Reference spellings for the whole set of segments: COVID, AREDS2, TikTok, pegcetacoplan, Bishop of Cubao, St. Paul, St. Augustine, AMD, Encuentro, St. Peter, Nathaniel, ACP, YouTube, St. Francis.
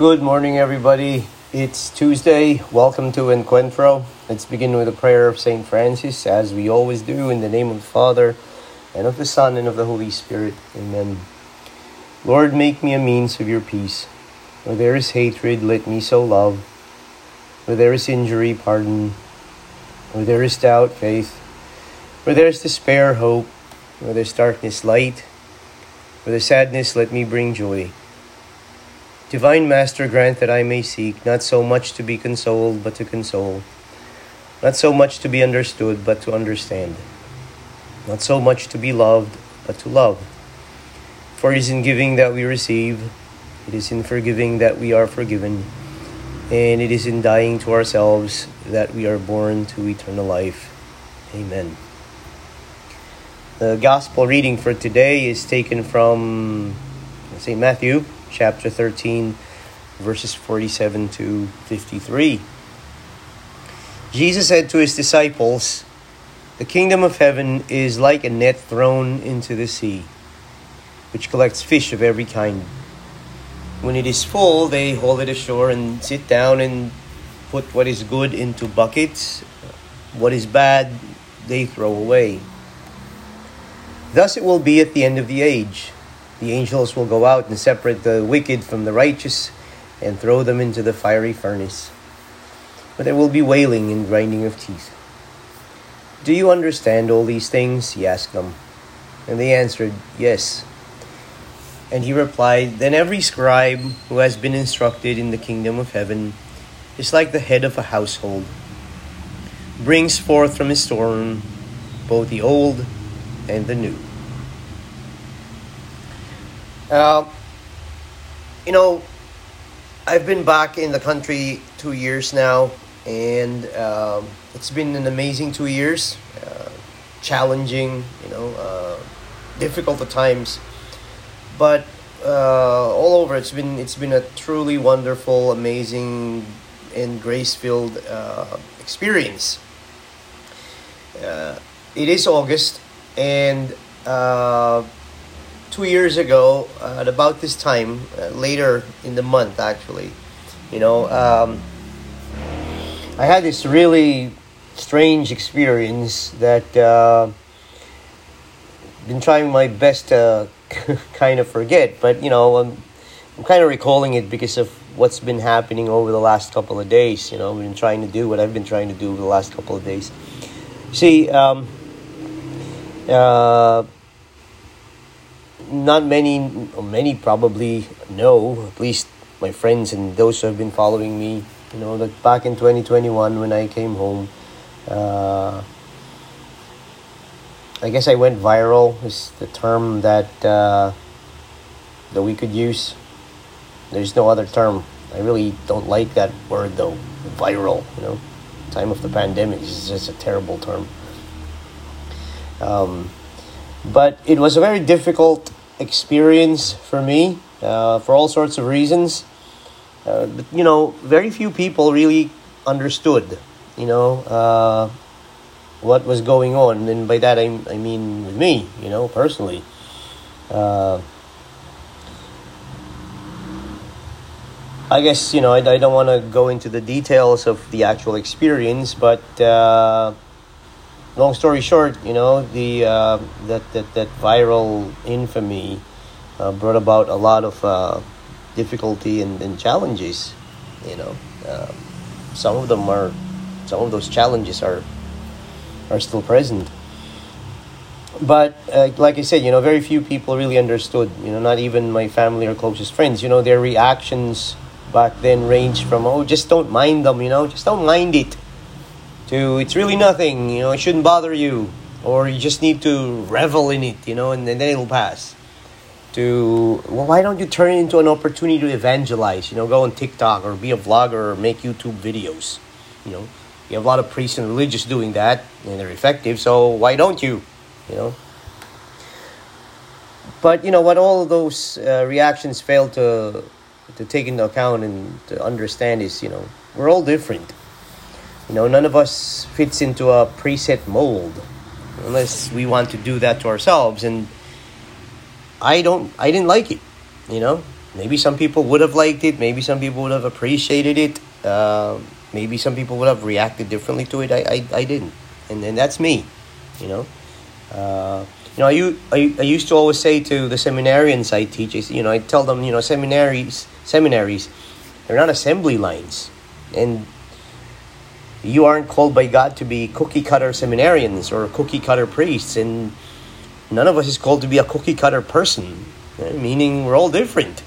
Good morning, everybody. It's Tuesday. Welcome to Encuentro. Let's begin with a prayer of St. Francis, as we always do, in the name of the Father, and of the Son, and of the Holy Spirit. Amen. Lord, make me a means of your peace. Where there is hatred, let me so love. Where there is injury, pardon. Where there is doubt, faith. Where there is despair, hope. Where there is darkness, light. Where there is sadness, let me bring joy. Divine Master, grant that I may seek, not so much to be consoled, but to console. Not so much to be understood, but to understand. Not so much to be loved, but to love. For it is in giving that we receive, it is in forgiving that we are forgiven, and it is in dying to ourselves that we are born to eternal life. Amen. The Gospel reading for today is taken from St. Matthew, chapter 13, verses 47 to 53. Jesus said to his disciples, "The kingdom of heaven is like a net thrown into the sea, which collects fish of every kind. When it is full, they haul it ashore and sit down and put what is good into buckets. What is bad, they throw away. Thus it will be at the end of the age. The angels will go out and separate the wicked from the righteous and throw them into the fiery furnace. But there will be wailing and grinding of teeth." "Do you understand all these things?" he asked them. And they answered, "Yes." And he replied, "Then every scribe who has been instructed in the kingdom of heaven is like the head of a household, brings forth from his storeroom both the old and the new." I've been back in the country 2 years now, and it's been an amazing 2 years, challenging, difficult at times, but all over it's been a truly wonderful, amazing, and grace-filled experience. It is August, and 2 years ago, at about this time, later in the month, actually, I had this really strange experience that been trying my best to kind of forget. But, I'm kind of recalling it because of what's been happening over the last couple of days. I've been trying to do what I've been trying to do over the last couple of days. See, not many probably know, at least my friends and those who have been following me, that back in 2021 when I came home, I guess I went viral is the term that we could use. There's no other term. I really don't like that word, though, viral, Time of the pandemic is just a terrible term. But it was a very difficult experience for me, for all sorts of reasons. But, very few people really understood, what was going on. And by that, I mean with me, personally. I guess, I don't want to go into the details of the actual experience, but long story short, the that viral infamy brought about a lot of difficulty and challenges. Some of those challenges are still present. But like I said, very few people really understood. Not even my family or closest friends. Their reactions back then ranged from "Oh, just don't mind them," just don't mind it, to "It's really nothing, it shouldn't bother you," or "You just need to revel in it, and then it'll pass," to "Well, why don't you turn it into an opportunity to evangelize, go on TikTok or be a vlogger or make YouTube videos. You have a lot of priests and religious doing that, and they're effective, so why don't you, But what all of those reactions fail to take into account and to understand is, we're all different. None of us fits into a preset mold unless we want to do that to ourselves. And I didn't like it, Maybe some people would have liked it. Maybe some people would have appreciated it. Maybe some people would have reacted differently to it. I didn't, and that's me, you know. I used to always say to the seminarians I teach, I tell them, seminaries, they're not assembly lines, and you aren't called by God to be cookie cutter seminarians or cookie cutter priests, and none of us is called to be a cookie cutter person. Meaning we're all different,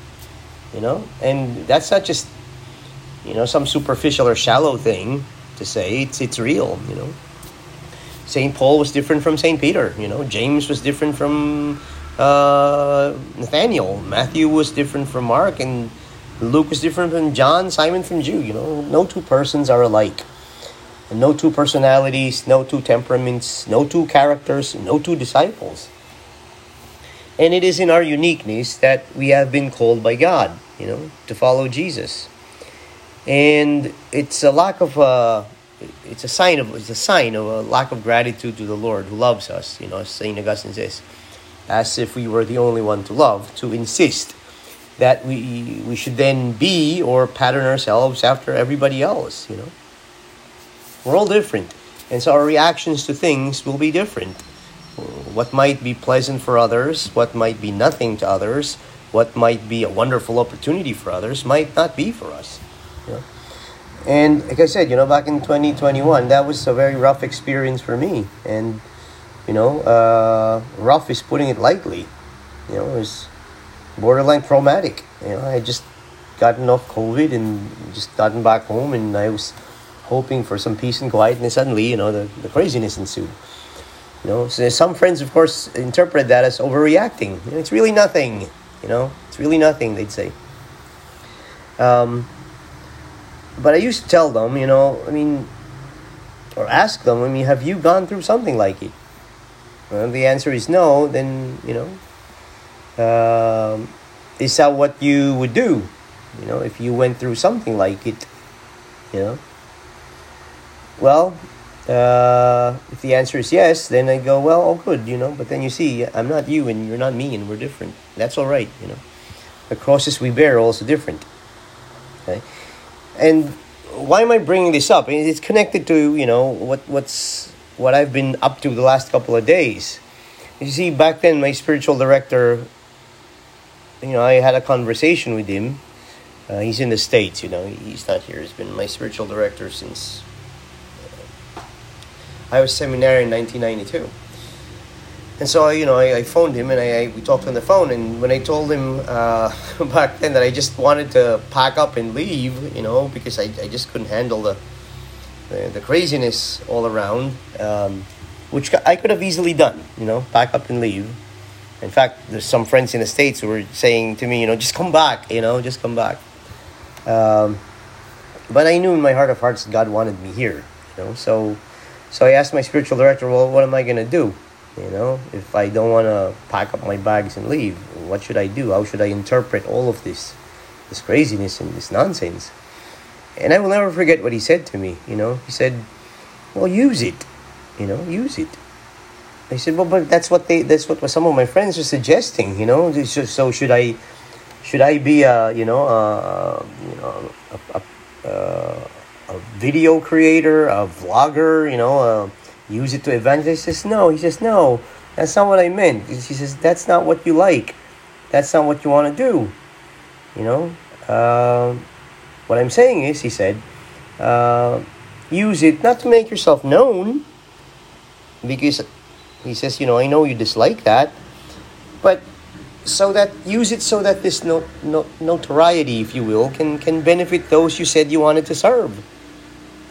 and that's not just, some superficial or shallow thing to say. It's real, St. Paul was different from St. Peter, James was different from Nathaniel, Matthew was different from Mark, and Luke was different from John, Simon from Jude, no two persons are alike, and no two personalities, no two temperaments, no two characters, no two disciples. And it is in our uniqueness that we have been called by God, to follow Jesus. And it's a sign of a lack of gratitude to the Lord who loves us, as St. Augustine says, as if we were the only one to love, to insist that we should then be or pattern ourselves after everybody else, We're all different. And so our reactions to things will be different. What might be pleasant for others, what might be nothing to others, what might be a wonderful opportunity for others, might not be for us. And like I said, back in 2021, that was a very rough experience for me. And, rough is putting it lightly. It was borderline traumatic. I had just gotten off COVID and just gotten back home, and I was hoping for some peace and quiet. And suddenly, the craziness ensued. So some friends, of course, interpret that as overreacting. It's really nothing, It's really nothing, they'd say. But I used to tell them, or ask them, have you gone through something like it? Well, if the answer is no, then, is that what you would do, if you went through something like it, Well... if the answer is yes, then I go, well, oh, good, But then you see, I'm not you, and you're not me, and we're different. That's all right, The crosses we bear are also different. Okay, and why am I bringing this up? It's connected to what I've been up to the last couple of days. You see, back then my spiritual director, I had a conversation with him. He's in the States, He's not here. He's been my spiritual director since I was seminary in 1992. And so, I phoned him, and we talked on the phone. And when I told him back then that I just wanted to pack up and leave, because I just couldn't handle the craziness all around, which I could have easily done, pack up and leave. In fact, there's some friends in the States who were saying to me, just come back, just come back. But I knew in my heart of hearts that God wanted me here, So I asked my spiritual director, well, what am I going to do? If I don't want to pack up my bags and leave, what should I do? How should I interpret all of this craziness and this nonsense? And I will never forget what he said to me, He said, well, use it, use it. I said, well, but that's what some of my friends were suggesting, So should I be, a video creator, a vlogger, use it to evangelize? He says, no, that's not what I meant. He says, that's not what you like. That's not what you want to do. What I'm saying is, he said, use it not to make yourself known, because he says, I know you dislike that, but use it so that this notoriety, if you will, can benefit those you said you wanted to serve.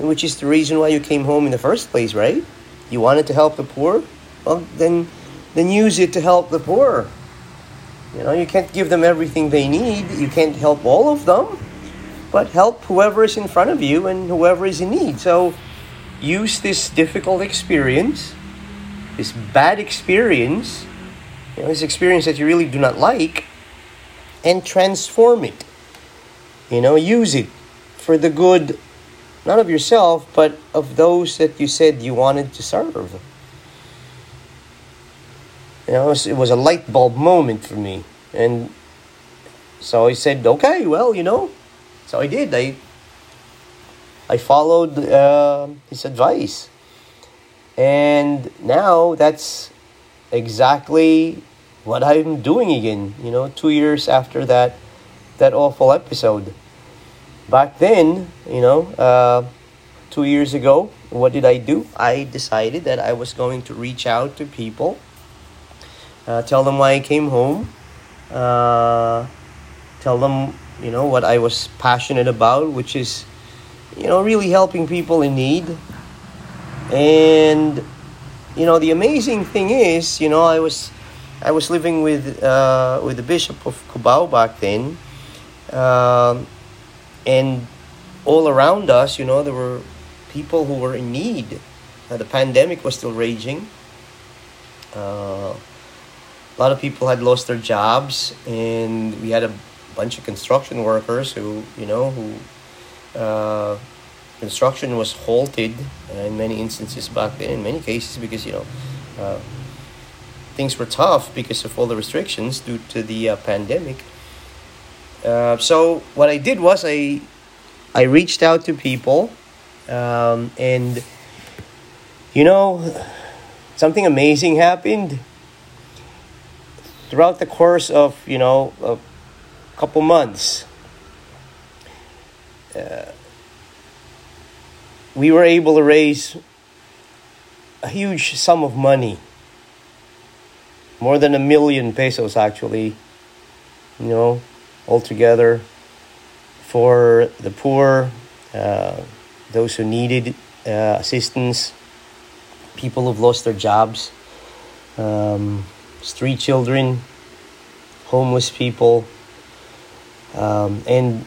Which is the reason why you came home in the first place, right? You wanted to help the poor? Well, then use it to help the poor. You can't give them everything they need. You can't help all of them. But help whoever is in front of you and whoever is in need. So use this difficult experience, this bad experience, this experience that you really do not like, and transform it. Use it for the good, not of yourself, but of those that you said you wanted to serve. It was a light bulb moment for me. And So I said, okay, well, you know. So I did. I followed his advice. And now that's exactly what I'm doing again, you know, 2 years after that awful episode. Back then, you know, 2 years ago, what did I do? I decided that I was going to reach out to people, tell them why I came home, tell them, you know, what I was passionate about, which is, you know, really helping people in need. And, you know, the amazing thing is, you know, I was living with the Bishop of Cubao back then, and all around us, you know, there were people who were in need. The pandemic was still raging. A lot of people had lost their jobs, and we had a bunch of construction workers who construction was halted in many instances back then, in many cases, because, you know, things were tough because of all the restrictions due to the pandemic. So what I did was I reached out to people, and, you know, something amazing happened. Throughout the course of, you know, a couple months, we were able to raise a huge sum of money, more than 1 million pesos actually, you know, altogether, for the poor, those who needed assistance, people who've lost their jobs, street children, homeless people, and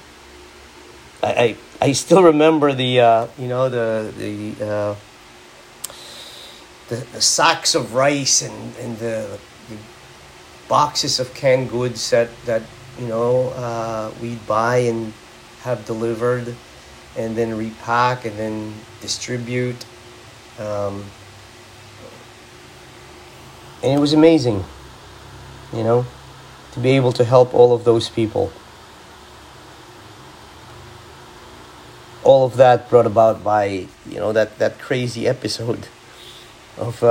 I still remember the sacks of rice and the boxes of canned goods that you know, we'd buy and have delivered, and then repack and then distribute. And it was amazing, you know, to be able to help all of those people. All of that brought about by, you know, that crazy episode of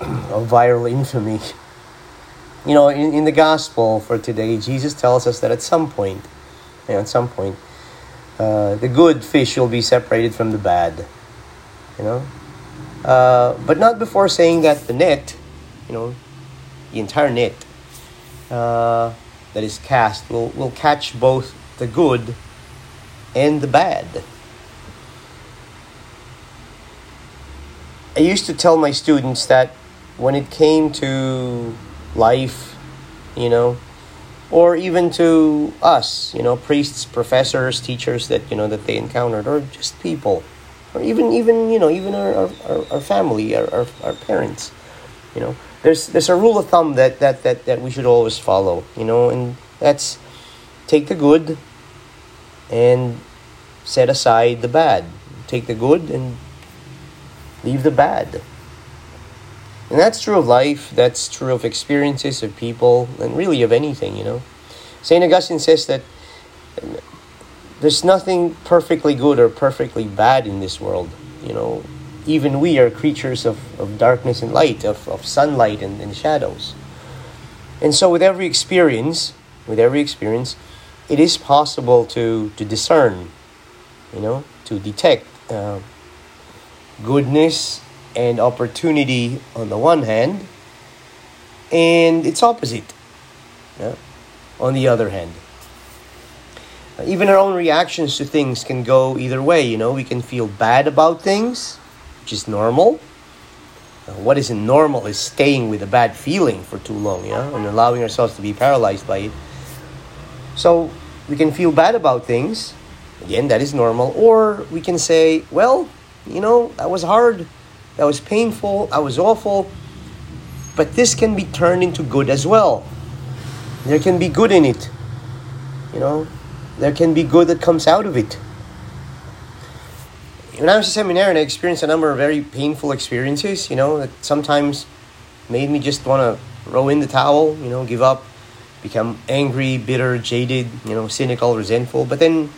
viral infamy. You know, in the gospel for today, Jesus tells us that at some point, the good fish will be separated from the bad, you know. But not before saying that the net, you know, the entire net that is cast will catch both the good and the bad. I used to tell my students that when it came to life, you know, or even to us, you know, priests, professors, teachers that, you know, that they encountered, or just people, or even you know, even our family, our parents, you know, there's a rule of thumb that we should always follow, you know, and that's take the good and set aside the bad. Take the good and leave the bad. And that's true of life, that's true of experiences, of people, and really of anything, you know. St. Augustine says that there's nothing perfectly good or perfectly bad in this world, you know. Even we are creatures of darkness and light, of sunlight and shadows. And so with every experience, it is possible to discern, you know, to detect goodness and opportunity on the one hand, and its opposite, yeah, on the other hand. Even our own reactions to things can go either way, you know. We can feel bad about things, which is normal. What isn't normal is staying with a bad feeling for too long, yeah, and allowing ourselves to be paralyzed by it. So we can feel bad about things, again, that is normal, or we can say, well, you know, that was hard. That was painful, I was awful, but this can be turned into good as well. There can be good in it, you know. There can be good that comes out of it. When I was a seminarian, I experienced a number of very painful experiences, you know, that sometimes made me just want to throw in the towel, you know, give up, become angry, bitter, jaded, cynical, resentful. But then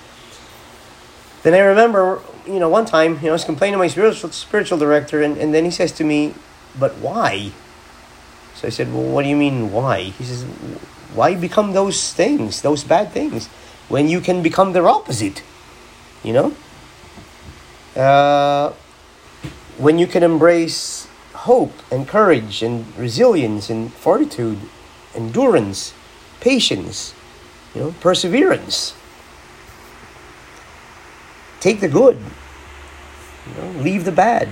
I remember, one time, I was complaining to my spiritual director, and then he says to me, "But why?" So I said, "Well, what do you mean, why?" He says, "Why become those things, those bad things, when you can become their opposite? When you can embrace hope and courage and resilience and fortitude, endurance, patience, perseverance. Take the good, leave the bad.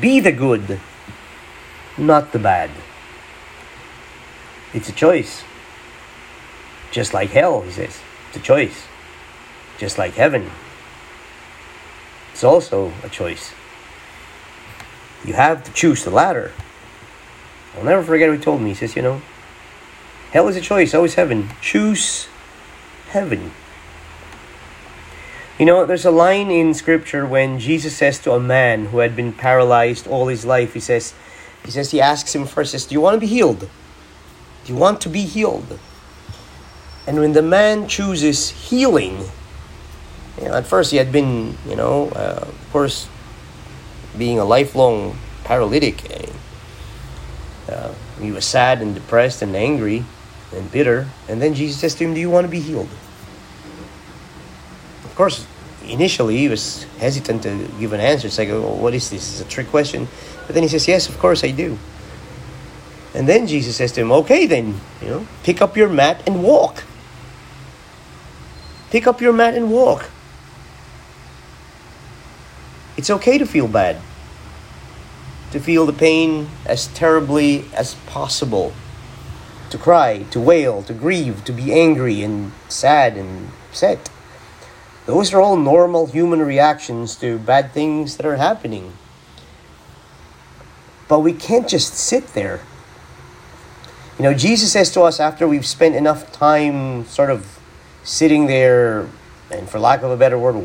Be the good, not the bad. It's a choice. Just like hell," he says, "it's a choice. Just like heaven, it's also a choice. You have to choose the latter." I'll never forget what he told me. He says, hell is a choice, always heaven. Choose heaven. There's a line in Scripture when Jesus says to a man who had been paralyzed all his life, he asks him first, "Do you want to be healed? Do you want to be healed?" And when the man chooses healing, at first he had been, of course, being a lifelong paralytic, he was sad and depressed and angry and bitter. And then Jesus says to him, "Do you want to be healed?" Of course, initially he was hesitant to give an answer. It's like, "Oh, what is this? It's a trick question." But then he says, "Yes, of course I do." And then Jesus says to him, "Okay then, pick up your mat and walk." Pick up your mat and walk. It's okay to feel bad, to feel the pain as terribly as possible, to cry, to wail, to grieve, to be angry and sad and upset. Those are all normal human reactions to bad things that are happening. But we can't just sit there. Jesus says to us, after we've spent enough time sort of sitting there, and for lack of a better word,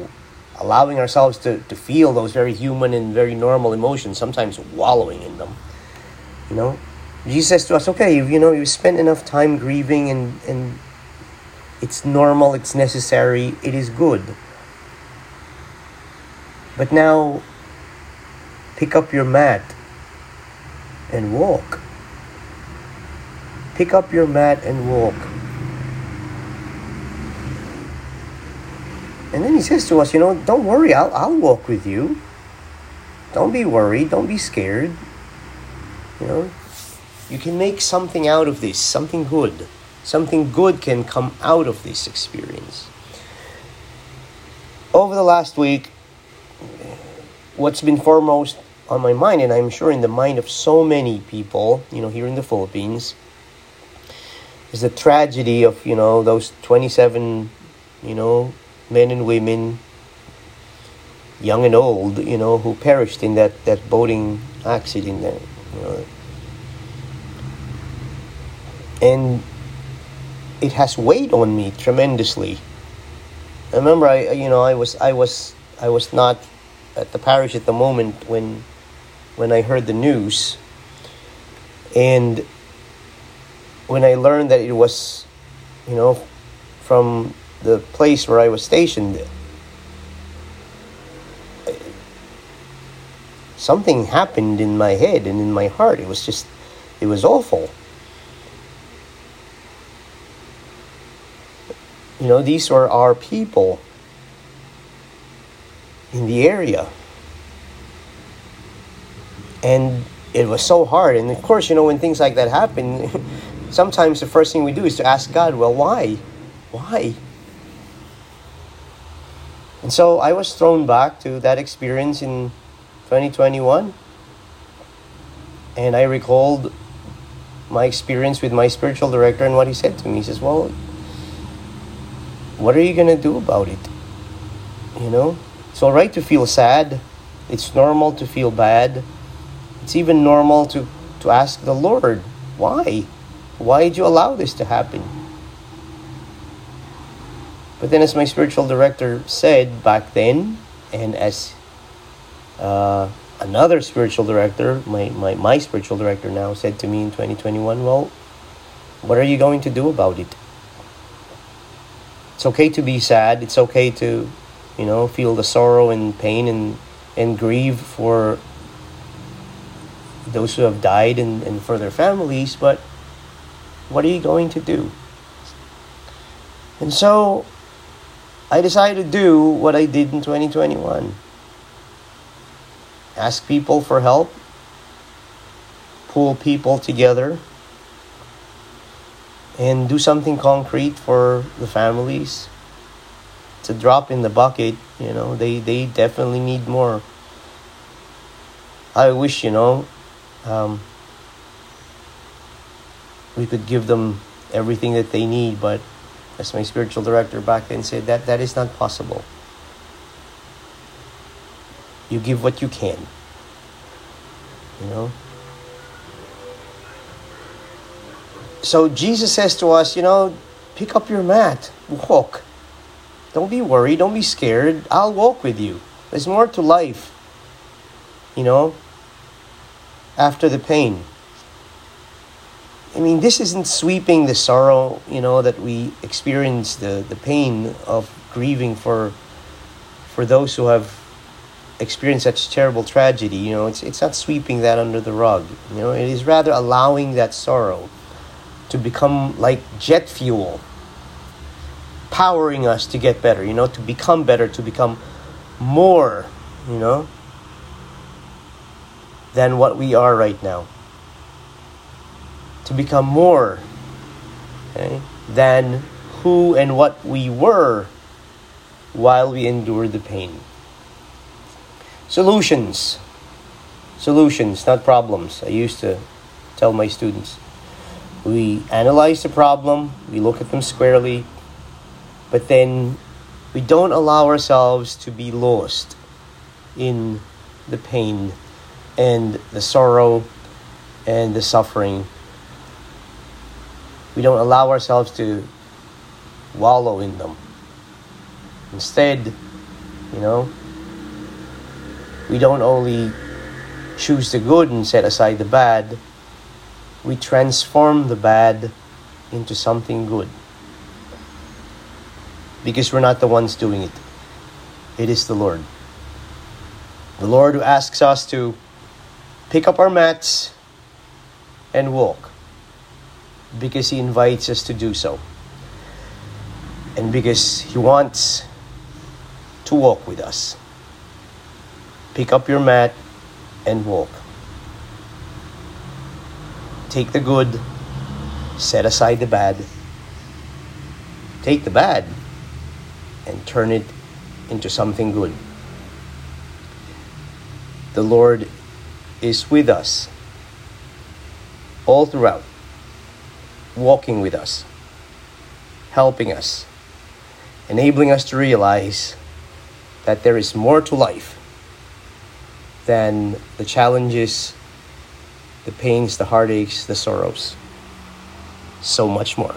allowing ourselves to feel those very human and very normal emotions, sometimes wallowing in them. Jesus says to us, "Okay, you've spent enough time grieving, and it's normal, it's necessary, it is good. But now, pick up your mat and walk. Pick up your mat and walk." And then he says to us, "Don't worry, I'll walk with you. Don't be worried, don't be scared. You can make something out of this, something good. Something good can come out of this experience." Over the last week, what's been foremost on my mind, and I'm sure in the mind of so many people, here in the Philippines, is the tragedy of, those 27, men and women, young and old, who perished in that boating accident. And it has weighed on me tremendously. I remember, I was not at the parish at the moment when I heard the news, and when I learned that it was, from the place where I was stationed, something happened in my head and in my heart. It was awful. These were our people in the area. And it was so hard. And of course, when things like that happen, sometimes the first thing we do is to ask God, well, why? Why? And so I was thrown back to that experience in 2021. And I recalled my experience with my spiritual director and what he said to me. He says, "Well, what are you going to do about it? It's all right to feel sad. It's normal to feel bad. It's even normal to ask the Lord, why? Why did you allow this to happen?" But then, as my spiritual director said back then, and as another spiritual director, my spiritual director now, said to me in 2021, "Well, What are you going to do about it? It's okay to be sad. It's okay to, you know, feel the sorrow and pain and grieve for those who have died and for their families, but what are you going to do? And so I decided to do what I did in 2021. Ask people for help. Pull people together. And do something concrete for the families. It's a drop in the bucket, you know. They definitely need more. I wish, you know, we could give them everything that they need, but as my spiritual director back then said, that is not possible. You give what you can, you know. So Jesus says to us, you know, pick up your mat, walk. Don't be worried, don't be scared. I'll walk with you. There's more to life, you know, after the pain. I mean, this isn't sweeping the sorrow, you know, that we experience, the pain of grieving for those who have experienced such terrible tragedy. You know, it's not sweeping that under the rug. You know, it is rather allowing that sorrow to become like jet fuel, powering us to get better, you know, to become better, to become more, you know, than what we are right now. To become more, okay, than who and what we were while we endured the pain. Solutions. Solutions, not problems. I used to tell my students. We analyze the problem, we look at them squarely, but then we don't allow ourselves to be lost in the pain and the sorrow and the suffering. We don't allow ourselves to wallow in them. Instead, you know, we don't only choose the good and set aside the bad, we transform the bad into something good. Because we're not the ones doing it. It is the Lord. The Lord who asks us to pick up our mats and walk. Because He invites us to do so. And because He wants to walk with us. Pick up your mat and walk. Take the good, set aside the bad, take the bad, and turn it into something good. The Lord is with us all throughout, walking with us, helping us, enabling us to realize that there is more to life than the challenges, the pains, the heartaches, the sorrows. So much more.